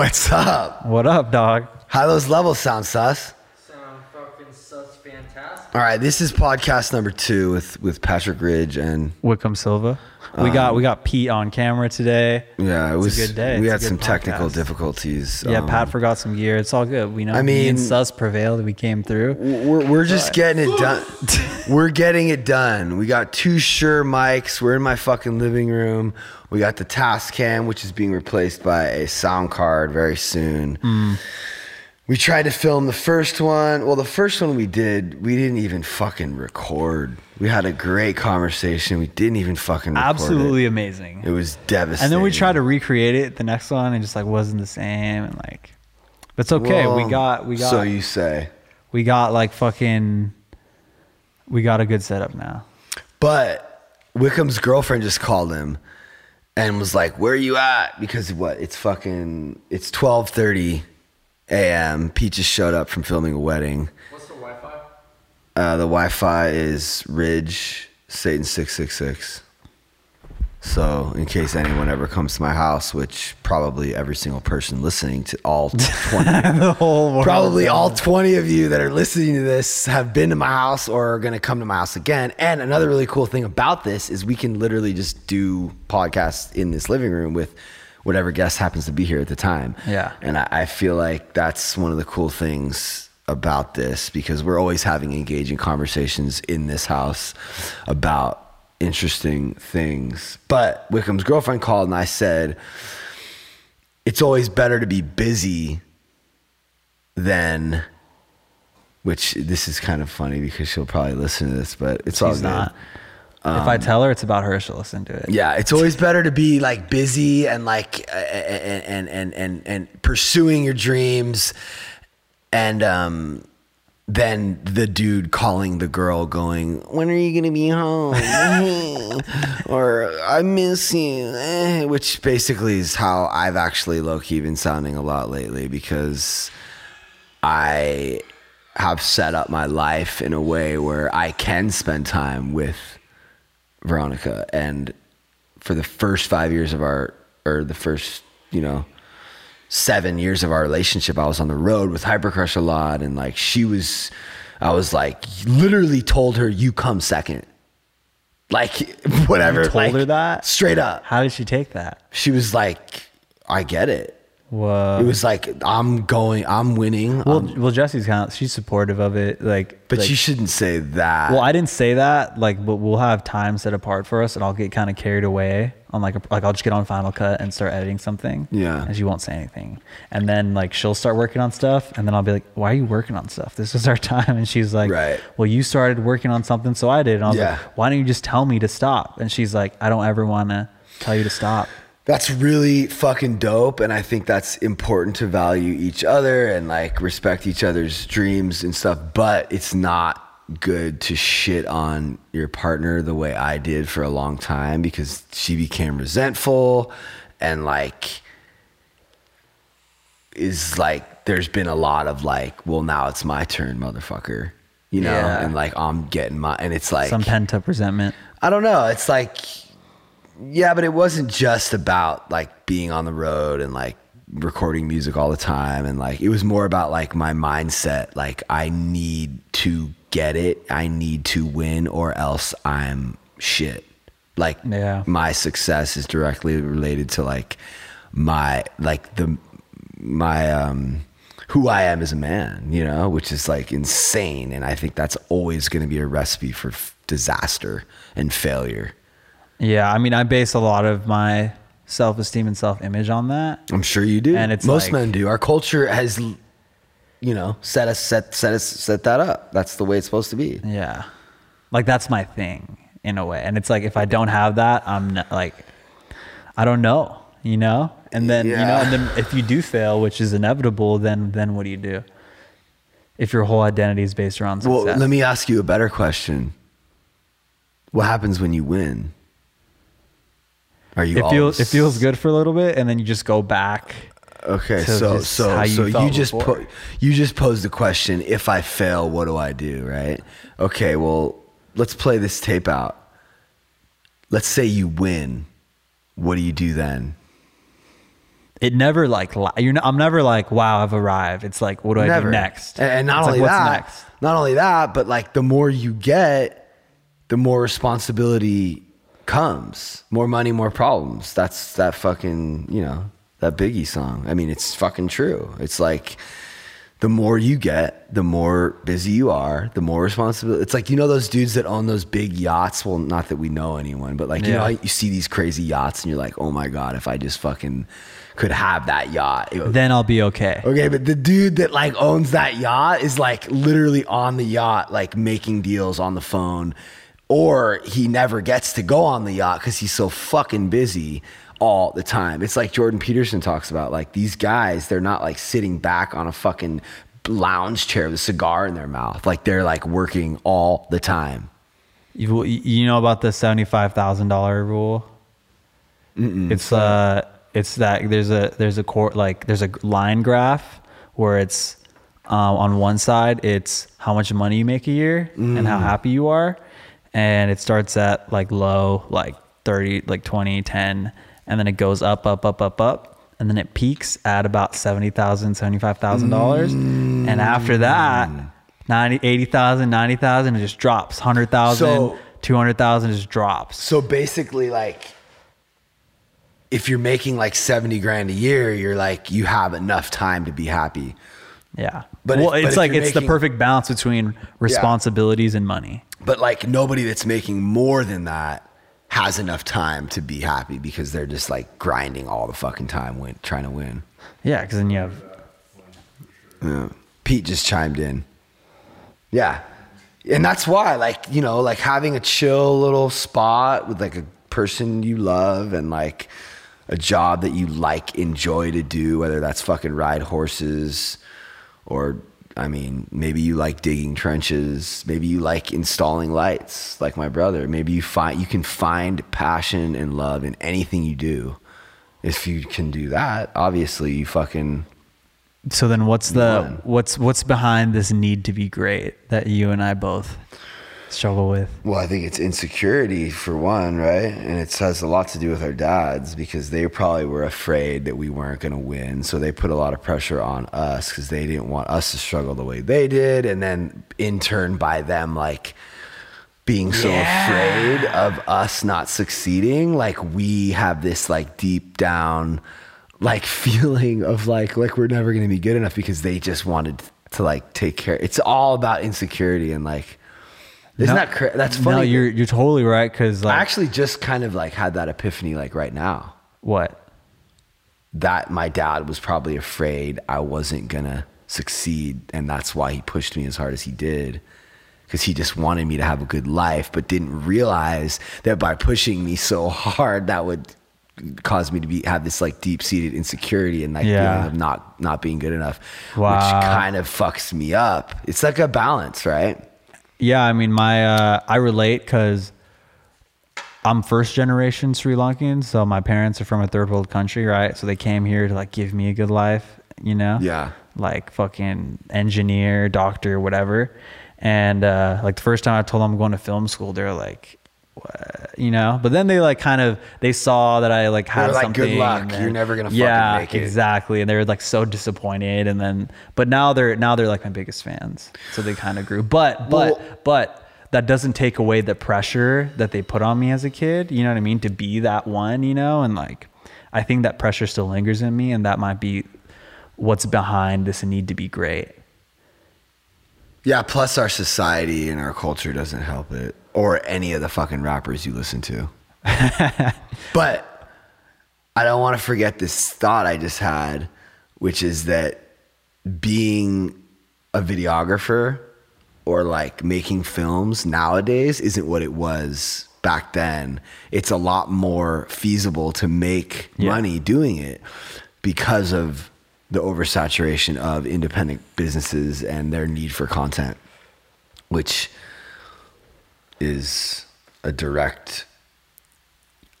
What's up? What up, dog? How those levels sound, sus? Sound fucking sus fantastic. All right, this is podcast number 2 with Patrick Ridge and Wiccan Silva. We got Pete on camera today. Yeah, it was a good day. We had some technical difficulties. Yeah, Pat forgot some gear. It's all good. We know. I mean, me and sus prevailed. We came through. We're just getting it done. We're getting it done. We got 2 Shure mics. We're in my fucking living room. We got the task cam, which is being replaced by a sound card very soon. Mm. We tried to film the first one. Well, the first one we did, we didn't even fucking record. We had a great conversation. We didn't even fucking record. Absolutely amazing. It was devastating. And then we tried to recreate it the next one and just like wasn't the same and like, but it's okay. Well, we got so you say. We got a good setup now. But Wickham's girlfriend just called him and was like, "Where are you at?" Because what? It's 12:30 a.m. Pete just showed up from filming a wedding. What's the Wi-Fi? The Wi-Fi is Ridge Satan 666. So in case anyone ever comes to my house, which probably every single person listening to all 20, the whole world, probably all 20 of you that are listening to this have been to my house or are going to come to my house again. And another really cool thing about this is we can literally just do podcasts in this living room with whatever guest happens to be here at the time. Yeah. And I feel like that's one of the cool things about this, because we're always having engaging conversations in this house about interesting things. But Wickham's girlfriend called and I said, it's always better to be busy than, which this is kind of funny because she'll probably listen to this, but it's all good. She's not. If I tell her it's about her, she'll listen to it. Yeah, it's always better to be like busy and like and pursuing your dreams, and than the dude calling the girl going, "When are you gonna be home?" or "I miss you," which basically is how I've actually low key been sounding a lot lately, because I have set up my life in a way where I can spend time with Veronica, and for the first 5 years of our, or the first, 7 years of our relationship, I was on the road with Hypercrush a lot, and like I was like, literally told her, "You come second," like whatever. You told her that straight up. How did she take that? She was like, "I get it." Whoa. It was like, I'm winning. Well, Jesse's kind of, she's supportive of it. But you shouldn't say that. Well, I didn't say that. But we'll have time set apart for us, and I'll get kind of carried away on I'll just get on Final Cut and start editing something. Yeah. And she won't say anything. And then she'll start working on stuff, and then I'll be like, "Why are you working on stuff? This is our time." And she's like, "Right. Well, you started working on something, so I did." And I was like, "Why don't you just tell me to stop?" And she's like, "I don't ever want to tell you to stop." That's really fucking dope, and I think that's important, to value each other and respect each other's dreams and stuff, but it's not good to shit on your partner the way I did for a long time, because she became resentful and there's been a lot of well, now it's my turn, motherfucker, yeah. And I'm getting my, and it's some pent up resentment. I don't know. It's yeah, but it wasn't just about being on the road and recording music all the time, and it was more about my mindset, I need to get it, I need to win, or else I'm shit. My success is directly related to my who I am as a man, which is insane, and I think that's always going to be a recipe for disaster and failure. Yeah, I mean, I base a lot of my self-esteem and self-image on that. I'm sure you do. And it's most men do. Our culture has, set that up. That's the way it's supposed to be. Yeah, that's my thing in a way. And it's if I don't have that, I'm not, I don't know, And then and then if you do fail, which is inevitable, then what do you do? If your whole identity is based around success. Well, let me ask you a better question. What happens when you win? It feels good for a little bit, and then you just go back. Okay, you just posed the question, if I fail, what do I do, right? Okay, well, let's play this tape out. Let's say you win. What do you do then? It never like, you're not, I'm never like, wow, I've arrived. It's like, what do I do next? And not only that, but like the more you get, the more responsibility comes, more money, more problems. That's that fucking, you know, that Biggie song. I mean, it's fucking true. It's like the more you get, the more busy you are, the more responsibility. It's like, you know, those dudes that own those big yachts. Well, not that we know anyone, but like, you know, you see these crazy yachts and you're like, oh my God, if I just fucking could have that yacht, then I'll be okay. Okay, but the dude that like owns that yacht is like literally on the yacht, like making deals on the phone, or he never gets to go on the yacht because he's so fucking busy all the time. It's like Jordan Peterson talks about, like these guys, they're not like sitting back on a fucking lounge chair with a cigar in their mouth. Like they're like working all the time. You know about the $75,000 rule? It's it's that there's a line graph where it's on one side it's how much money you make a year and how happy you are, and it starts at like low, like 30, like 20, 10, and then it goes up, and then it peaks at about $75,000, and after that 80,000, 90,000, it just drops. 100,000, 200,000 just drops. So basically, like, if you're making like 70 grand a year, you're like, you have enough time to be happy. Yeah. But well, it's like, it's the perfect balance between responsibilities and money. But like nobody that's making more than that has enough time to be happy because they're just like grinding all the fucking time trying to win. Yeah. Cause then you have, Pete just chimed in. Yeah. And that's why, like, you know, like having a chill little spot with like a person you love and like a job that you like enjoy to do, whether that's fucking ride horses or, I mean, maybe you like digging trenches, maybe you like installing lights like my brother, maybe you can find passion and love in anything you do. If you can do that, obviously you fucking. So then what's behind this need to be great that you and I both struggle with? Well, I think it's insecurity for one, right? And it has a lot to do with our dads, because they probably were afraid that we weren't going to win, so they put a lot of pressure on us because they didn't want us to struggle the way they did, and then in turn by them like being so afraid of us not succeeding, like we have this like deep down like feeling of like we're never going to be good enough because they just wanted to like take care. It's all about insecurity and like. Isn't that crazy? That's funny. No, you're totally right. Cause like, I actually just kind of like had that epiphany like right now. What? That my dad was probably afraid I wasn't gonna succeed, and that's why he pushed me as hard as he did. Cause he just wanted me to have a good life, but didn't realize that by pushing me so hard, that would cause me to have this like deep seated insecurity and like feeling of not being good enough, which kind of fucks me up. It's like a balance, right? Yeah, I mean, I relate because I'm first generation Sri Lankan, so my parents are from a third world country, right? So they came here to like give me a good life, you know? Yeah. Like fucking engineer, doctor, whatever. And like the first time I told them I'm going to film school, they're like, what? You know? But then they like kind of, they saw that I like had like, something. Good luck. Then, you're never gonna fucking make it. Yeah, exactly. And they were like so disappointed. And then, but now they're like my biggest fans. So they kind of grew. But that doesn't take away the pressure that they put on me as a kid. You know what I mean? To be that one, you know? And like, I think that pressure still lingers in me, and that might be what's behind this need to be great. Yeah. Plus our society and our culture doesn't help it. Or any of the fucking rappers you listen to. But I don't want to forget this thought I just had, which is that being a videographer or like making films nowadays isn't what it was back then. It's a lot more feasible to make money doing it because of the oversaturation of independent businesses and their need for content, which is a direct,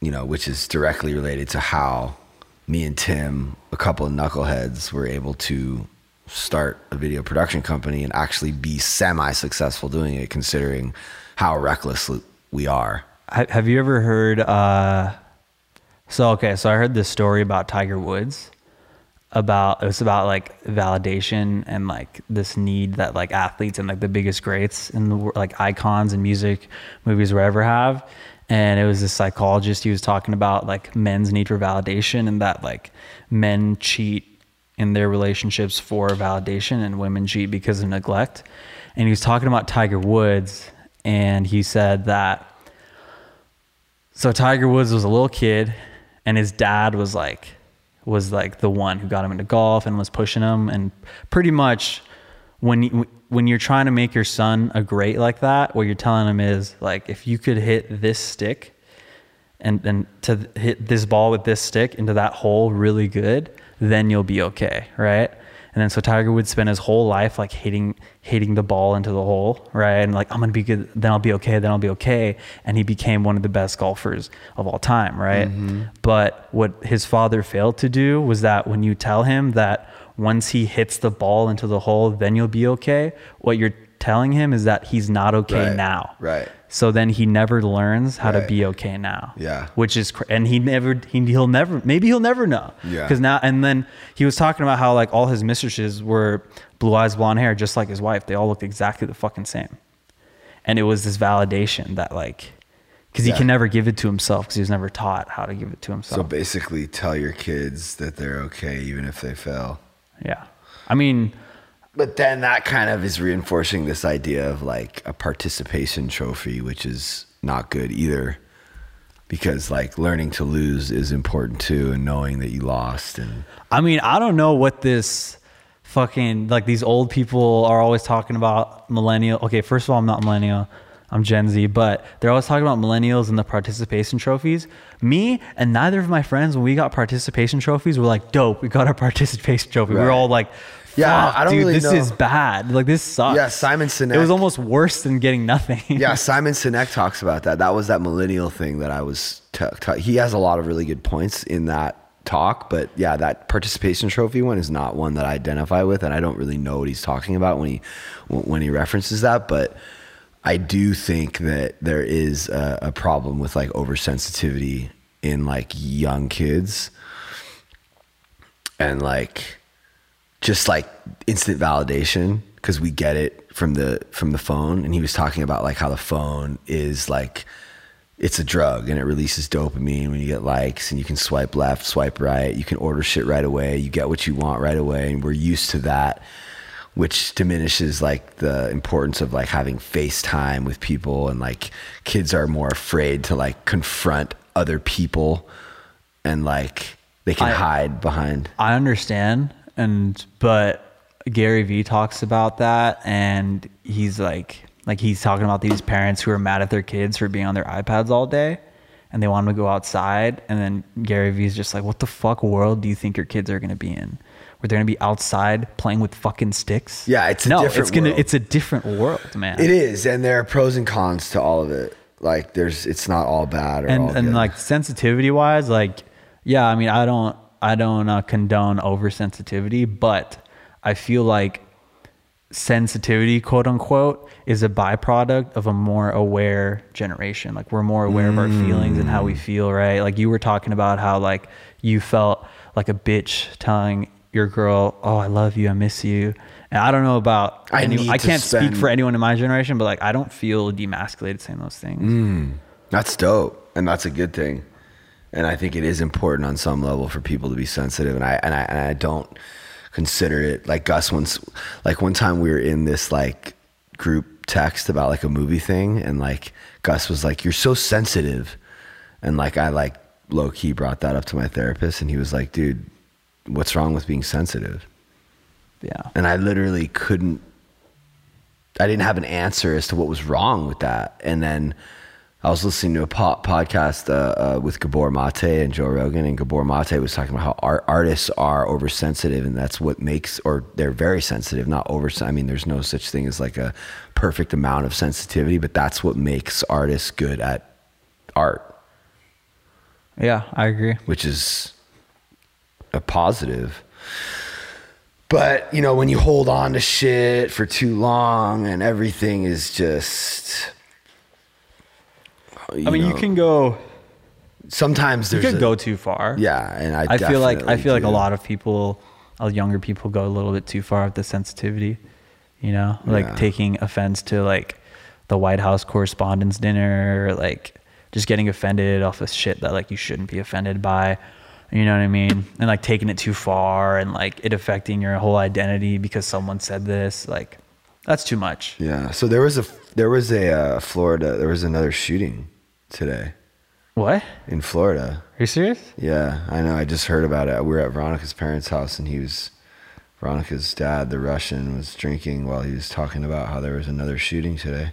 you know, which is directly related to how me and Tim, a couple of knuckleheads, were able to start a video production company and actually be semi-successful doing it, considering how reckless we are. Have you ever heard, so I heard this story about Tiger Woods. about, it was about like validation and like this need that like athletes and like the biggest greats in the world, like icons in music, movies, wherever have. And it was this psychologist, he was talking about like men's need for validation and that like men cheat in their relationships for validation and women cheat because of neglect. And he was talking about Tiger Woods, and he said that, so Tiger Woods was a little kid and his dad was like the one who got him into golf and was pushing him. And pretty much when you're trying to make your son a great like that, what you're telling him is like, if you could hit this stick and then to hit this ball with this stick into that hole really good, then you'll be okay, right? And then so Tiger would spend his whole life like hitting the ball into the hole, right? And like, I'm gonna be good, then I'll be okay, then I'll be okay. And he became one of the best golfers of all time, right? Mm-hmm. But what his father failed to do was that when you tell him that once he hits the ball into the hole, then you'll be okay, what you're telling him is that he's not okay now. Right. So then he never learns how to be okay now. Yeah. Which is, and he'll never know. Yeah. Cause now, and then he was talking about how like all his mistresses were blue eyes, blonde hair, just like his wife. They all looked exactly the fucking same. And it was this validation that like, cause he can never give it to himself cause he was never taught how to give it to himself. So basically tell your kids that they're okay, even if they fail. Yeah. I mean, but then that kind of is reinforcing this idea of like a participation trophy, which is not good either, because like learning to lose is important too, and knowing that you lost. And I mean, I don't know what this fucking, like these old people are always talking about millennial. Okay, first of all, I'm not millennial, I'm Gen Z, but they're always talking about millennials and the participation trophies. Me and neither of my friends, when we got participation trophies, we're like, dope, we got our participation trophy. Right. We were all like, yeah, I don't really know. Dude, this is bad. Like, this sucks. Yeah, Simon Sinek. It was almost worse than getting nothing. Yeah, Simon Sinek talks about that. That was that millennial thing that I was... He has a lot of really good points in that talk, but yeah, that participation trophy one is not one that I identify with, and I don't really know what he's talking about when he references that, but I do think that there is a problem with, like, oversensitivity in, like, young kids and, like... just like instant validation, because we get it from the phone. And he was talking about like how the phone is like, it's a drug and it releases dopamine when you get likes, and you can swipe left, swipe right, you can order shit right away, you get what you want right away. And we're used to that, which diminishes like the importance of like having FaceTime with people. And like kids are more afraid to like confront other people, and like they can hide behind. I understand. But Gary Vee talks about that, and he's like he's talking about these parents who are mad at their kids for being on their iPads all day, and they want them to go outside. And then Gary Vee's just like, what the fuck world do you think your kids are going to be in? Where they're going to be outside playing with fucking sticks? Yeah, it's a different world, man. It is, and there are pros and cons to all of it. Like it's not all bad or all good. Like sensitivity wise, like, yeah, I mean, I don't condone oversensitivity, but I feel like sensitivity, quote unquote, is a byproduct of a more aware generation. Like we're more aware of our feelings and how we feel, right? Like you were talking about how like you felt like a bitch telling your girl, oh, I love you, I miss you. And I don't know about, I can't speak for anyone in my generation, but like I don't feel demasculated saying those things. That's dope. And that's a good thing. And I think it is important on some level for people to be sensitive. And I don't consider it like Gus once, like one time we were in this like group text about like a movie thing. And like Gus was like, you're so sensitive. And like, I like low key brought that up to my therapist, and he was like, dude, what's wrong with being sensitive? Yeah. And I literally I didn't have an answer as to what was wrong with that. And then I was listening to a podcast with Gabor Mate and Joe Rogan, and Gabor Mate was talking about how artists are oversensitive, and that's what makes, or they're very sensitive, not oversensitive. I mean, there's no such thing as like a perfect amount of sensitivity, but that's what makes artists good at art. Yeah, I agree. Which is a positive. But, you know, when you hold on to shit for too long and everything is just... You can go. Sometimes you could go too far. Yeah, and I feel like a lot of people younger people go a little bit too far with the sensitivity, you know, like taking offense to like the White House Correspondents' Dinner, or like just getting offended off of shit that like you shouldn't be offended by, you know what I mean? And like taking it too far and like it affecting your whole identity because someone said this, like that's too much. Yeah. So there was a Florida, there was another shooting today. What? In Florida. Are you serious? Yeah, I know. I just heard about it. We were at Veronica's parents' house, and Veronica's dad, the Russian, was drinking while he was talking about how there was another shooting today.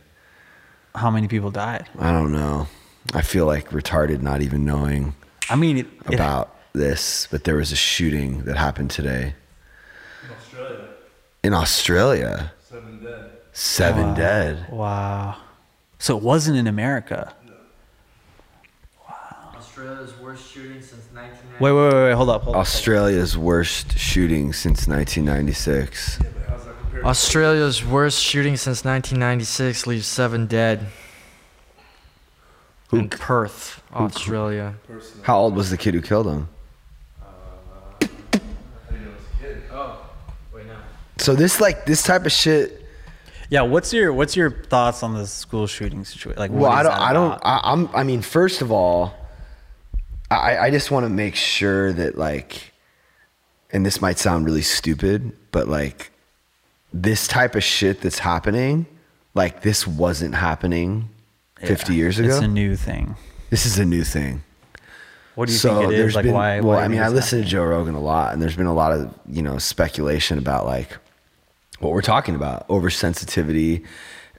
How many people died? I don't know. I feel like retarded not even knowing this, but there was a shooting that happened today. In Australia. In Australia? 7 dead. 7 dead. Wow. So it wasn't in America. Australia's worst shooting since 1996. Wait, hold up. Australia's worst shooting since 1996. Yeah, but how's that compared to Australia's worst shooting since 1996 leaves 7 dead. In Perth, Australia. How old was the kid who killed him? I think it was a kid. Oh, wait, no. So this type of shit. Yeah, what's your thoughts on the school shooting situation? Like, well, I mean, first of all, I just want to make sure that, like, and this might sound really stupid, but like this type of shit that's happening, like this wasn't happening 50 years ago. It's a new thing. This is a new thing. What do you think it is? Like, why? Well, I mean, I listen to Joe Rogan a lot, and there's been a lot of, you know, speculation about like what we're talking about, oversensitivity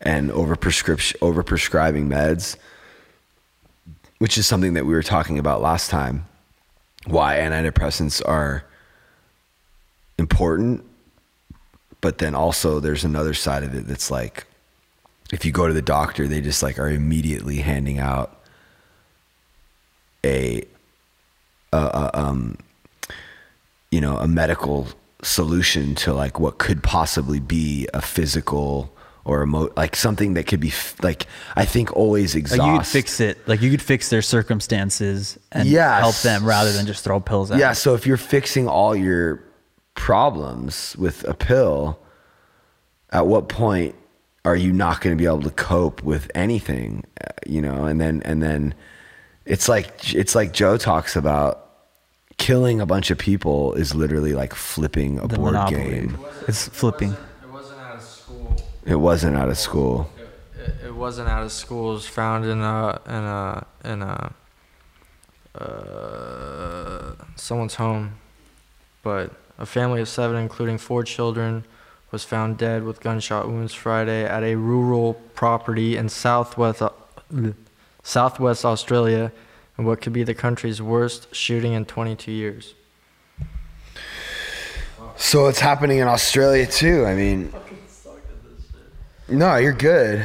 and overprescribing meds, which is something that we were talking about last time, why antidepressants are important. But then also there's another side of it that's like, if you go to the doctor, they just like are immediately handing out a medical solution to like what could possibly be a physical or like something that could be like, I think always exhaust. Like you could fix it. Like you could fix their circumstances and help them rather than just throw pills at them. Yeah. So if you're fixing all your problems with a pill, at what point are you not going to be able to cope with anything, you know? And then it's like Joe talks about, killing a bunch of people is literally like flipping a board game. It's flipping. It wasn't out of school. It wasn't out of school. It was found in someone's home, but a family of 7, including 4 children, was found dead with gunshot wounds Friday at a rural property in southwest Australia, in what could be the country's worst shooting in 22 years. So it's happening in Australia too. I mean. No, you're good.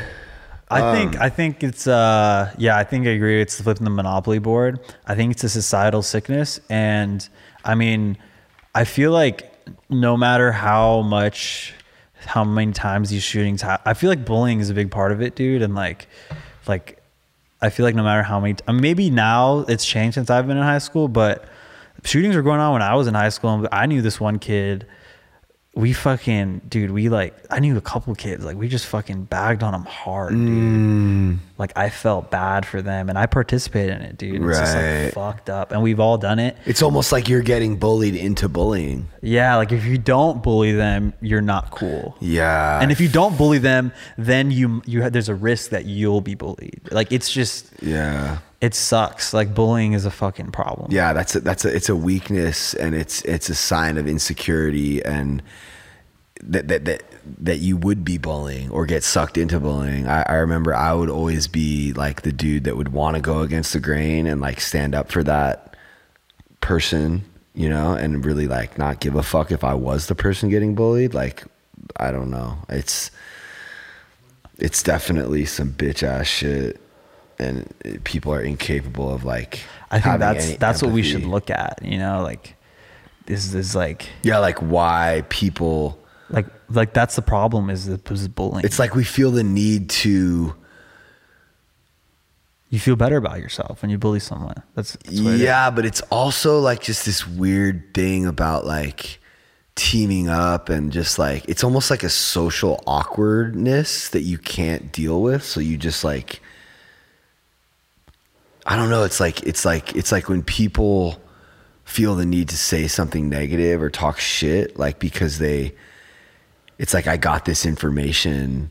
I think it's I think I agree. It's flipping the monopoly board. I think it's a societal sickness, and I mean, I feel like no matter how many times these shootings happen, I feel like bullying is a big part of it, dude. And like I feel like no matter how many, maybe now it's changed since I've been in high school, but shootings were going on when I was in high school, and I knew this one kid. I knew a couple kids, like we just fucking bagged on them hard, dude. Like I felt bad for them and I participated in it, dude. It's just like fucked up, and we've all done it. It's almost like you're getting bullied into bullying. Yeah, like if you don't bully them, you're not cool. Yeah. And if you don't bully them, then there's a risk that you'll be bullied. Like it's just, yeah, it sucks. Like bullying is a fucking problem. Yeah, it's a weakness, and it's a sign of insecurity, and that you would be bullying or get sucked into bullying. I remember I would always be like the dude that would want to go against the grain and like stand up for that person, you know, and really like not give a fuck if I was the person getting bullied. Like, I don't know. It's definitely some bitch ass shit. And people are incapable of like, I think that's empathy. What we should look at, you know, like this is like, yeah, like why people like that's the problem is bullying. It's like we feel the need to, you feel better about yourself when you bully someone. That's what it is. But it's also like just this weird thing about like teaming up and just like, it's almost like a social awkwardness that you can't deal with. So you just like, I don't know. It's like when people feel the need to say something negative or talk shit, like, because it's like, I got this information.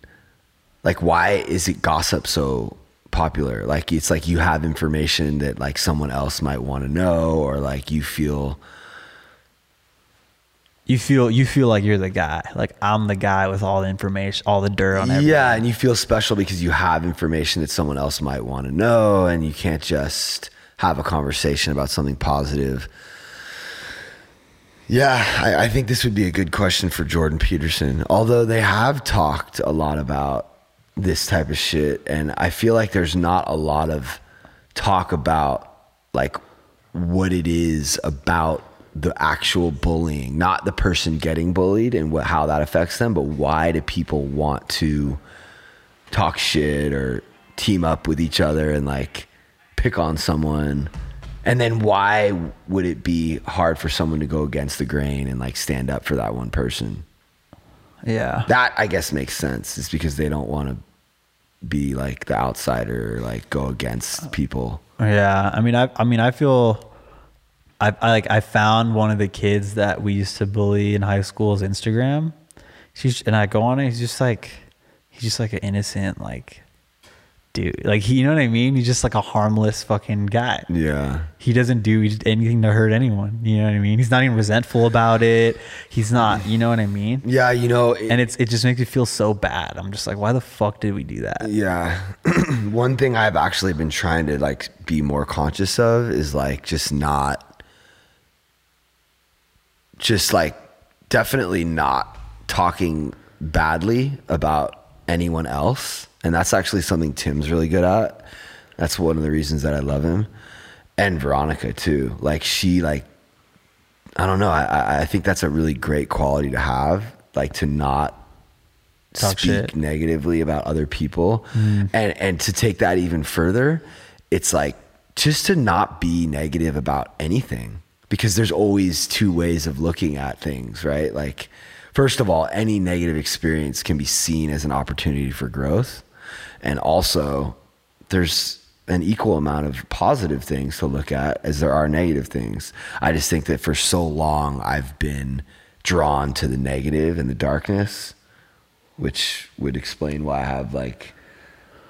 Like, why is it gossip so popular? Like, it's like you have information that like someone else might want to know, or like you feel like you're the guy, like I'm the guy with all the information, all the dirt on everything. Yeah, and you feel special because you have information that someone else might want to know, and you can't just have a conversation about something positive. Yeah, I think this would be a good question for Jordan Peterson, although they have talked a lot about this type of shit, and I feel like there's not a lot of talk about like what it is about the actual bullying, not the person getting bullied and what, how that affects them, but why do people want to talk shit or team up with each other and like pick on someone? And then why would it be hard for someone to go against the grain and like stand up for that one person? Yeah. That I guess makes sense. It's because they don't want to be like the outsider or like go against people. Yeah. I found one of the kids that we used to bully in high school's Instagram. And I go on it. He's just like an innocent, like, dude. Like, he, you know what I mean? He's just like a harmless fucking guy. Yeah. He doesn't do anything to hurt anyone. You know what I mean? He's not even resentful about it. He's not, you know what I mean? Yeah, you know. It just makes me feel so bad. I'm just like, why the fuck did we do that? Yeah. One thing I've actually been trying to like be more conscious of is like definitely not talking badly about anyone else. And that's actually something Tim's really good at. That's one of the reasons that I love him. And Veronica too. Like she like, I don't know. I think that's a really great quality to have, like to not talk speak shit negatively about other people. Mm. And to take that even further, it's like just to not be negative about anything. Because there's always two ways of looking at things, right? Like, first of all, any negative experience can be seen as an opportunity for growth. And also, there's an equal amount of positive things to look at as there are negative things. I just think that for so long, I've been drawn to the negative and the darkness, which would explain why I have, like,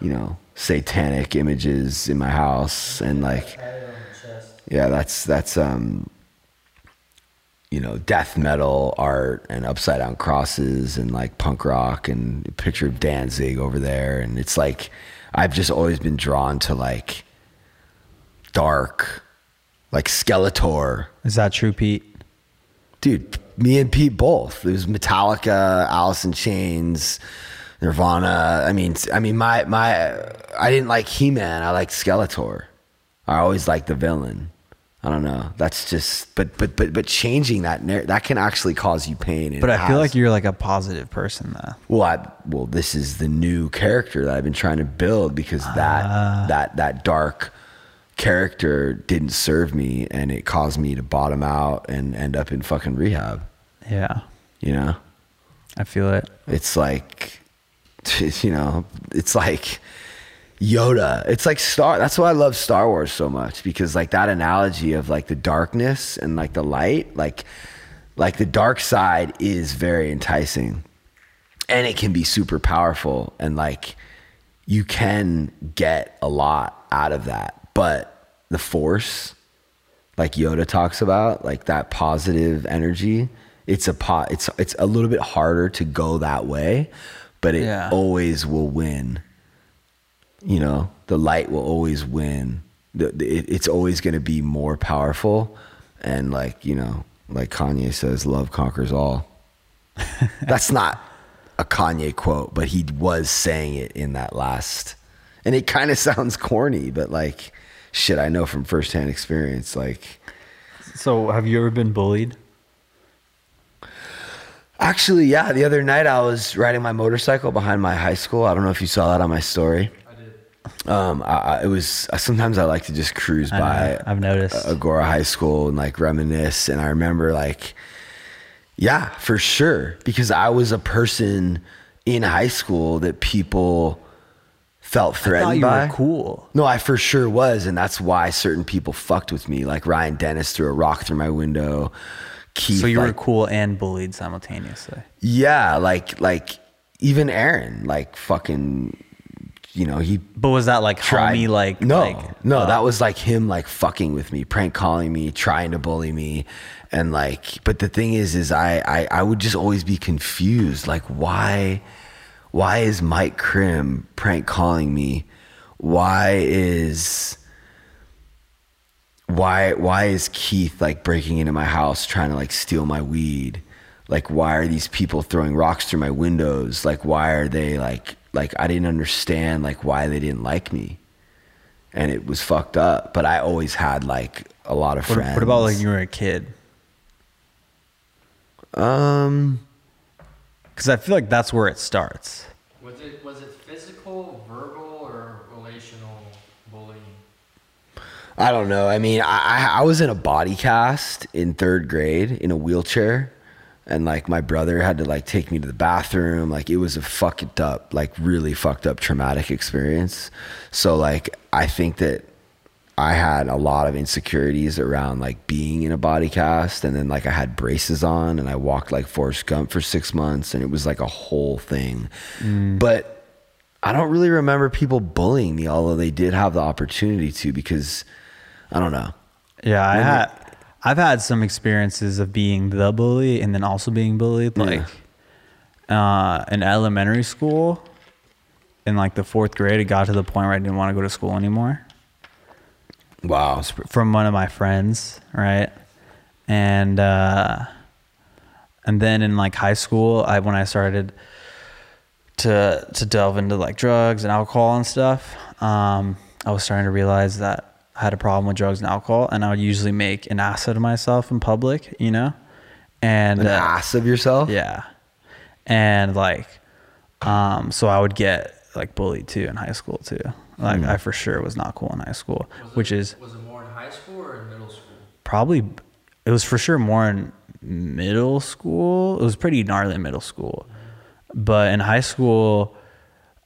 you know, satanic images in my house and, like... Yeah, that's you know, death metal art and upside down crosses and like punk rock and a picture of Danzig over there. And it's like, I've just always been drawn to like dark, like Skeletor. Is that true, Pete? Dude, me and Pete both. There's Metallica, Alice in Chains, Nirvana. I mean, I didn't like He-Man. I liked Skeletor. I always liked the villain. I don't know. That's just, but changing that can actually cause you pain. But I feel like you're like a positive person though. Well, this is the new character that I've been trying to build, because that dark character didn't serve me, and it caused me to bottom out and end up in fucking rehab. Yeah. You know? I feel it. It's like, you know, it's like Yoda. It's like that's why I love Star Wars so much, because like that analogy of like the darkness and like the light, like the dark side is very enticing, and it can be super powerful, and like you can get a lot out of that. But the force, like Yoda talks about, like that positive energy, it's a little bit harder to go that way, but it always will win. You know, the light will always win. It's always going to be more powerful. And like, you know, like Kanye says, love conquers all. That's not a Kanye quote, but he was saying it in that last. And it kind of sounds corny, but like, shit, I know from firsthand experience. Like, so have you ever been bullied? Actually, yeah. The other night I was riding my motorcycle behind my high school. I don't know if you saw that on my story. Sometimes I like to just cruise by Agora High School and like reminisce. And I remember like Yeah, for sure. Because I was a person in high school that people felt threatened by. I thought you were cool. No, I for sure was. And that's why certain people fucked with me. Like Ryan Dennis threw a rock through my window. Keith, so you were cool and bullied simultaneously. Yeah. Like even Aaron, like fucking, you know, he. But was that like tried, homie? Like, no, like, no, that was like him, like fucking with me, prank calling me, trying to bully me. And like, but the thing is I would just always be confused. Like, why is Mike Krim prank calling me? Why is Keith like breaking into my house trying to like steal my weed? Like, why are these people throwing rocks through my windows? Like, why are they like I didn't understand like why they didn't like me. And it was fucked up. But I always had like a lot of friends. What about like you were a kid? Because I feel like that's where it starts. Was it physical, verbal, or relational bullying? I don't know. I mean, I was in a body cast in third grade in a wheelchair, and like my brother had to like take me to the bathroom. Like it was a fucked up, like really fucked up traumatic experience. So like I think that I had a lot of insecurities around like being in a body cast, and then like I had braces on and I walked like Forrest Gump for 6 months, and it was like a whole thing. But I don't really remember people bullying me, although they did have the opportunity to, because I don't know. Yeah, I've had some experiences of being the bully and then also being bullied, like in elementary school, in like the fourth grade. It got to the point where I didn't want to go to school anymore. Wow. From one of my friends, right? And then in like high school, when I started to delve into like drugs and alcohol and stuff, I was starting to realize that I had a problem with drugs and alcohol, and I would usually make an ass of myself in public, you know? And an ass of yourself? Yeah. And like, so I would get like bullied too in high school too. Like I for sure was not cool in high school, was it more in high school or in middle school? Probably, it was for sure more in middle school. It was pretty gnarly in middle school, but in high school,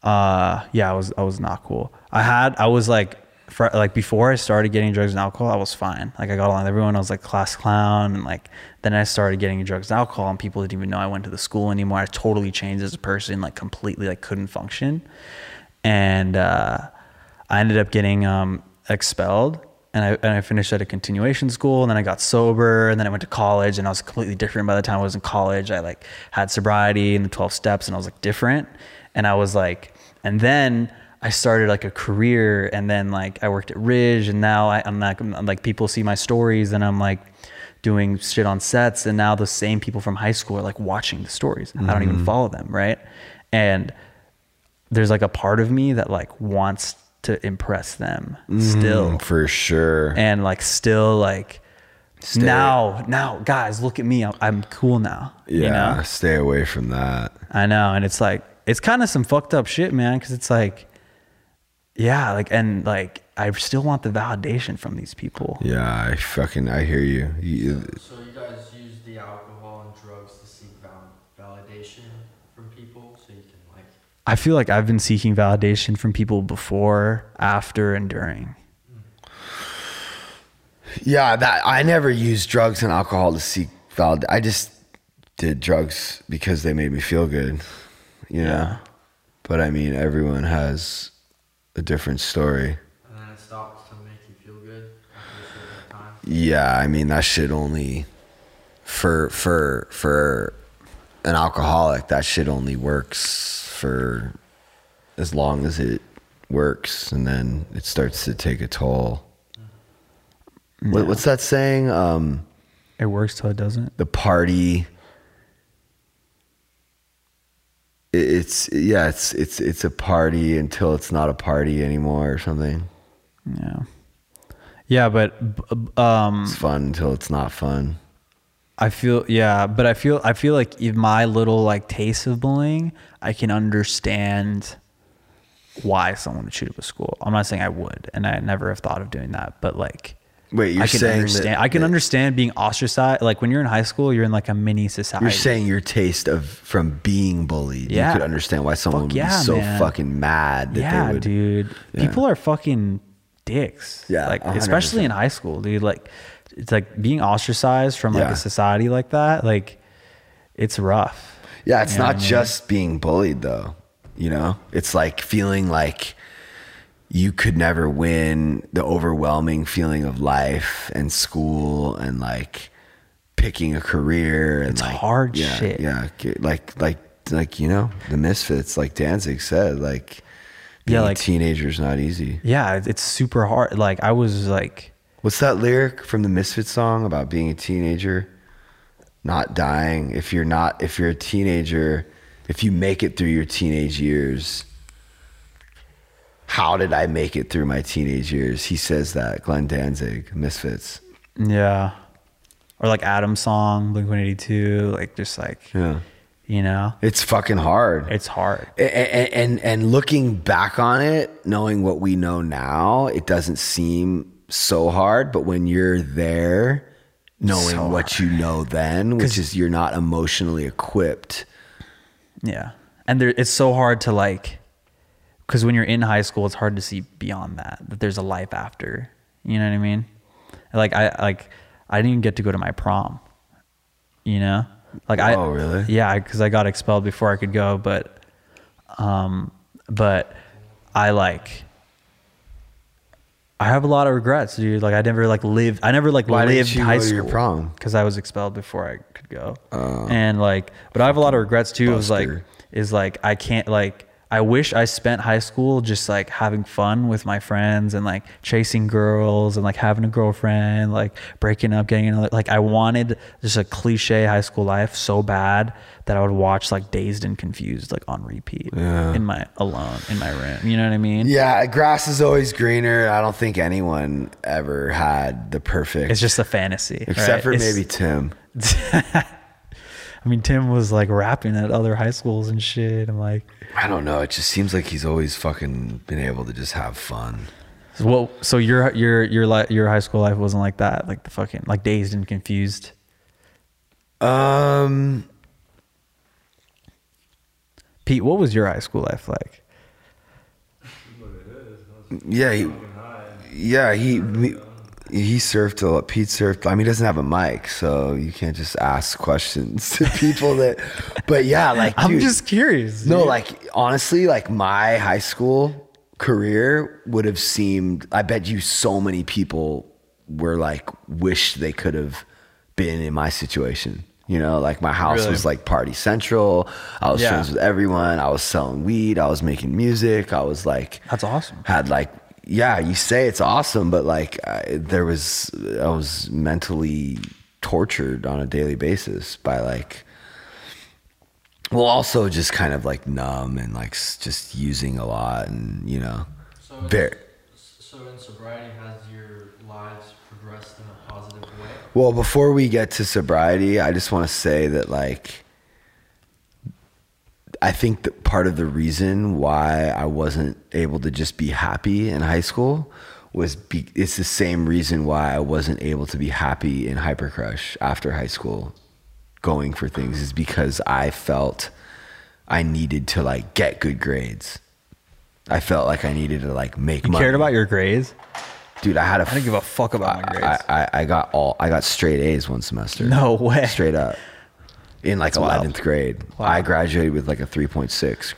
yeah, I was not cool. I was like before I started getting drugs and alcohol, I was fine. Like I got along with everyone. I was like class clown, and like then I started getting drugs and alcohol, and people didn't even know I went to the school anymore. I totally changed as a person, like completely, like couldn't function, and I ended up getting expelled, and I finished at a continuation school, and then I got sober, and then I went to college, and I was completely different. By the time I was in college, I like had sobriety and the 12 steps, and I was like different, and I was like, and then I started like a career, and then like I worked at Ridge, and now I'm like people see my stories, and I'm like doing shit on sets, and now the same people from high school are like watching the stories. I don't even follow them, right? And there's like a part of me that like wants to impress them still, for sure, and like still like stay. Now guys, look at me, I'm cool now. Yeah, you know? Stay away from that. I know, and it's like it's kind of some fucked up shit, man, because it's like. Yeah, like, and like, I still want the validation from these people. Yeah, I hear you. So you guys use the alcohol and drugs to seek validation from people, so you can like. I feel like I've been seeking validation from people before, after, and during. Yeah, I never used drugs and alcohol to seek validation. I just did drugs because they made me feel good, you know? Yeah. But I mean, everyone has a different story. And then it stops to make you feel good after a certain time. Yeah, I mean, that shit only for an alcoholic, that shit only works for as long as it works, and then it starts to take a toll. Yeah. What's that saying? It works till it doesn't. The party. It's a party until it's not a party anymore or something. Yeah, but it's fun until it's not fun. I feel like in my little like taste of bullying, I can understand why someone would shoot up a school. I'm not saying I would, and I never have thought of doing that, but like Wait, you're saying that, I can understand being ostracized. Like when you're in high school, you're in like a mini society. You're saying your taste of from being bullied. Yeah. You could understand why someone would be so fucking mad. That they would, dude. Yeah. People are fucking dicks. Yeah. Like 100%. Especially in high school, dude. Like it's like being ostracized from like a society like that. Like it's rough. Yeah. It's not just being bullied though. You know, it's like feeling like you could never win, the overwhelming feeling of life and school and like picking a career. And it's like, hard shit. Yeah. Like, you know, the Misfits, like Danzig said, like being a teenager is not easy. Yeah. It's super hard. Like I was like, what's that lyric from the Misfits song about being a teenager, not dying? If you're a teenager, if you make it through your teenage years, how did I make it through my teenage years? He says that, Glenn Danzig, Misfits. Yeah. Or like Adam's song, Blink-182, like just like, you know? It's fucking hard. It's hard. And looking back on it, knowing what we know now, it doesn't seem so hard, but when you're there, knowing so what you know then, which is you're not emotionally equipped. Yeah. And it's so hard to like, because when you're in high school, it's hard to see beyond that there's a life after, you know what I mean? Like I didn't even get to go to my prom, you know? Like oh, really? Yeah. Cause I got expelled before I could go, but I have a lot of regrets, dude. Like I never lived high school your prom? Cause I was expelled before I could go. And like, but I have a lot of regrets too. It was like, I can't like, I wish I spent high school just like having fun with my friends and like chasing girls and like having a girlfriend, like breaking up, getting another, like I wanted just a cliche high school life so bad that I would watch like Dazed and Confused like on repeat in my room. You know what I mean? Yeah. Grass is always greener. I don't think anyone ever had the perfect. It's just a fantasy. Except for maybe Tim. I mean, Tim was like rapping at other high schools and shit. I'm like, I don't know. It just seems like he's always fucking been able to just have fun. Well, so your high school life wasn't like that, like the fucking like Dazed and Confused. Pete, what was your high school life like? Yeah, he surfed a lot. Pete surfed. I mean, he doesn't have a mic, so you can't just ask questions to people that, but yeah, like, dude, I'm just curious. Dude. No, like, honestly, like my high school career would have seemed, I bet you so many people were like, wish they could have been in my situation. You know, like my house was like party central. I was friends with everyone. I was selling weed. I was making music. I was like, that's awesome. Had like, yeah, you say it's awesome, but like I was mentally tortured on a daily basis by like, well, also just kind of like numb and like just using a lot and, you know. So in sobriety, has your lives progressed in a positive way? Well, before we get to sobriety, I just want to say that like, I think that part of the reason why I wasn't able to just be happy in high school it's the same reason why I wasn't able to be happy in Hypercrush after high school going for things is because I felt I needed to like get good grades. I felt like I needed to like make money. You cared about your grades? Dude, I didn't give a fuck about my grades. I got straight A's one semester. No way. Straight up. In like 11th grade. Wow. I graduated with like a 3.6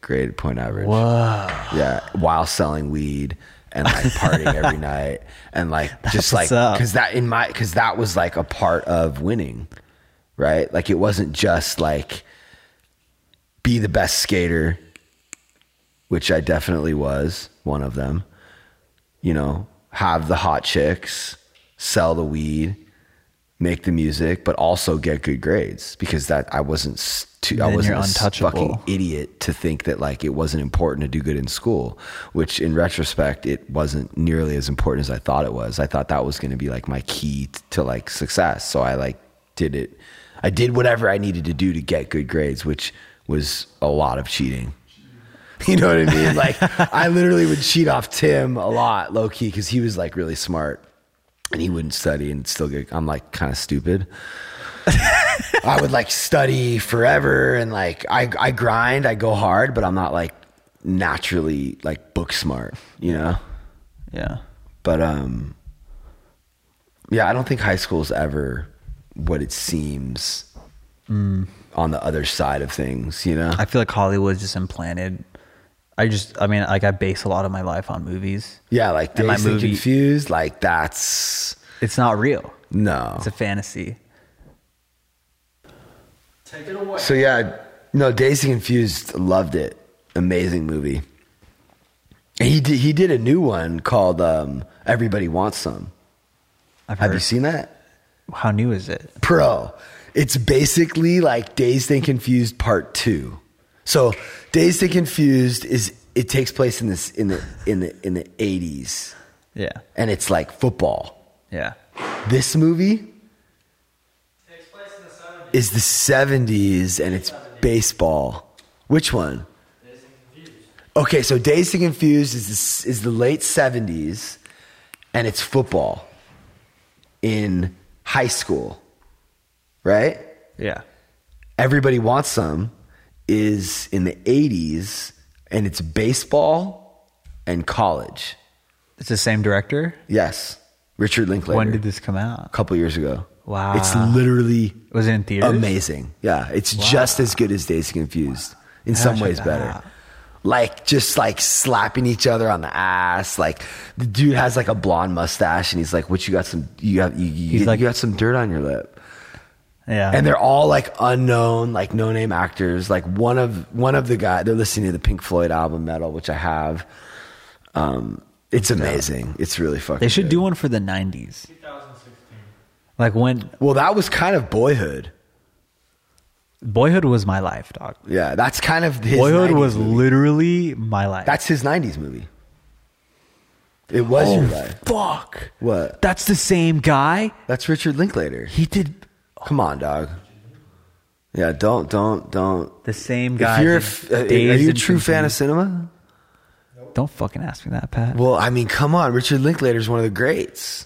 grade point average. Whoa. Yeah. While selling weed and like partying every night. And like, just like, cause that was like a part of winning, right? Like it wasn't just like be the best skater, which I definitely was one of them, you know, have the hot chicks, sell the weed, make the music, but also get good grades because that I wasn't a fucking idiot to think that like it wasn't important to do good in school, which in retrospect, it wasn't nearly as important as I thought it was. I thought that was going to be like my key to like success. So I like did it. I did whatever I needed to do to get good grades, which was a lot of cheating. You know what I mean? Like I literally would cheat off Tim a lot low key because he was like really smart. And he wouldn't study and still get, I'm like kind of stupid. I would like study forever and like I grind, I go hard, but I'm not like naturally like book smart, you know? Yeah. But yeah, I don't think high school is ever what it seems on the other side of things, you know? I feel like Hollywood just implanted. I mean, like I base a lot of my life on movies. Yeah, like Dazed and Confused, like that's... It's not real. No. It's a fantasy. Take it away. So yeah, no, Dazed and Confused, loved it. Amazing movie. And he did a new one called Everybody Wants Some. Have you seen that? How new is it? Bro, it's basically like Dazed and Confused Part 2. So Dazed and Confused takes place in the 80s. Yeah. And it's like football. Yeah. This movie takes place in the 70s. Is the 70s and it's baseball. Which one? Dazed and Confused. Okay, so Dazed and Confused is the late 70s and it's football in high school. Right? Yeah. Everybody Wants Some is in the 80s and it's baseball and college. It's the same director? Yes. Richard Linklater. When did this come out? A couple years ago. Wow. It's literally was it in theaters? Amazing. Yeah. It's just as good as Dazed and Confused. Wow. In some ways better. Out. Like just like slapping each other on the ass. Like the dude has like a blonde mustache and he's like, what you got some you got some dirt on your lip. Yeah. And they're all like unknown, like no name actors. Like one of the guys, they're listening to the Pink Floyd album Metal, which I have. It's amazing. Yeah. It's really fucking. They should do one for the '90s. 2016. Like when? Well, that was kind of Boyhood. Boyhood was my life, dog. Yeah, that's kind of his. Boyhood was literally my life. That's his '90s movie. It was your life. Fuck. What? That's the same guy. That's Richard Linklater. He did. Come on, dog. Yeah, don't. The same guy. Are you a true fan of cinema? Nope. Don't fucking ask me that, Pat. Well, I mean, come on. Richard Linklater is one of the greats.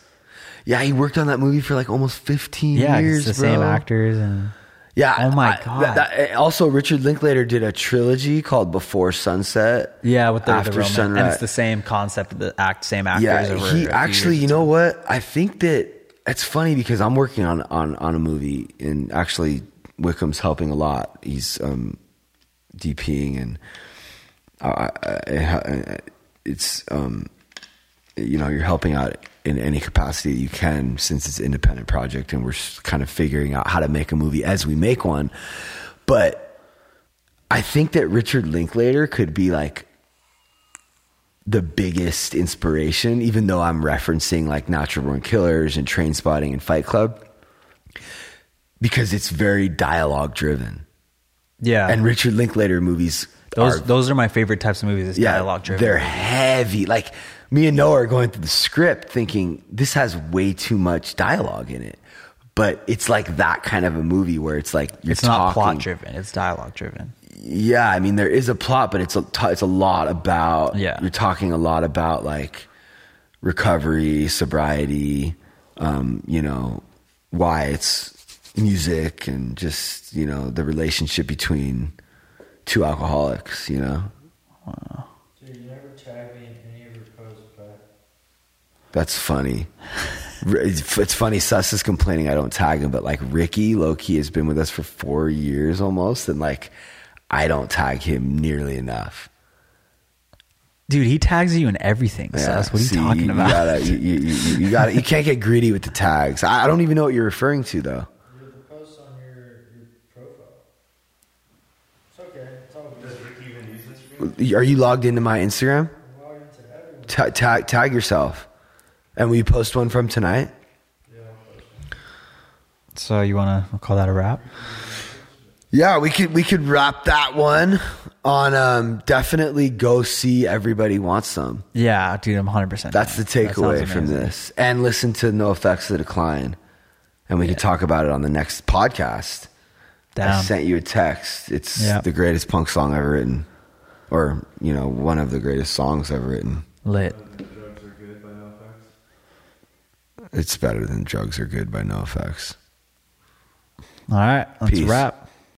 Yeah, he worked on that movie for like almost 15 years, it's the same actors. And yeah. Oh, my God. Also, Richard Linklater did a trilogy called Before Sunset. Yeah, with the After Sunrise. And it's the same concept of the same actors. Yeah, he actually, you know what? I think that it's funny because I'm working on a movie, and actually Wickham's helping a lot. He's DPing, and it's you know, you're helping out in any capacity you can since it's an independent project, and we're kind of figuring out how to make a movie as we make one. But I think that Richard Linklater could be like the biggest inspiration, even though I'm referencing like Natural Born Killers and Trainspotting and Fight Club, because it's very dialogue driven. Yeah. And Richard Linklater movies. Those are my favorite types of movies. Yeah, dialogue driven. They're heavy. Like me and Noah are going through the script thinking this has way too much dialogue in it, but it's like that kind of a movie where it's like, it's not plot driven. It's dialogue driven. Yeah, I mean there is a plot, but it's a lot about. Yeah. You're talking a lot about like recovery, sobriety, you know, why it's music and just, you know, the relationship between two alcoholics, you know. Wow. Dude, you never tagged me in any of your posts, but that's funny. It's funny, Sus is complaining I don't tag him, but like Ricky low-key has been with us for 4 years almost, and like I don't tag him nearly enough. Dude, he tags you in everything, yeah, Sus. What are you talking about? You can't get greedy with the tags. I don't even know what you're referring to, though. The posts on your profile. It's okay. It's all good. Does Ricky even use this for you? Are you logged into my Instagram? I'm logged into everyone. Tag yourself. And will you post one from tonight? Yeah, I'll post one. So you want to call that a wrap? Yeah, we could wrap that one on definitely go see Everybody Wants Some. Yeah, dude, I'm 100%. That's the takeaway from this. And listen to No Effects, The Decline. And we could talk about it on the next podcast. Damn. I sent you a text. It's the greatest punk song ever written. Or, you know, one of the greatest songs ever written. Lit. Drugs Are Good by No Effects. It's better than Drugs Are Good by No Effects. All right, let's wrap.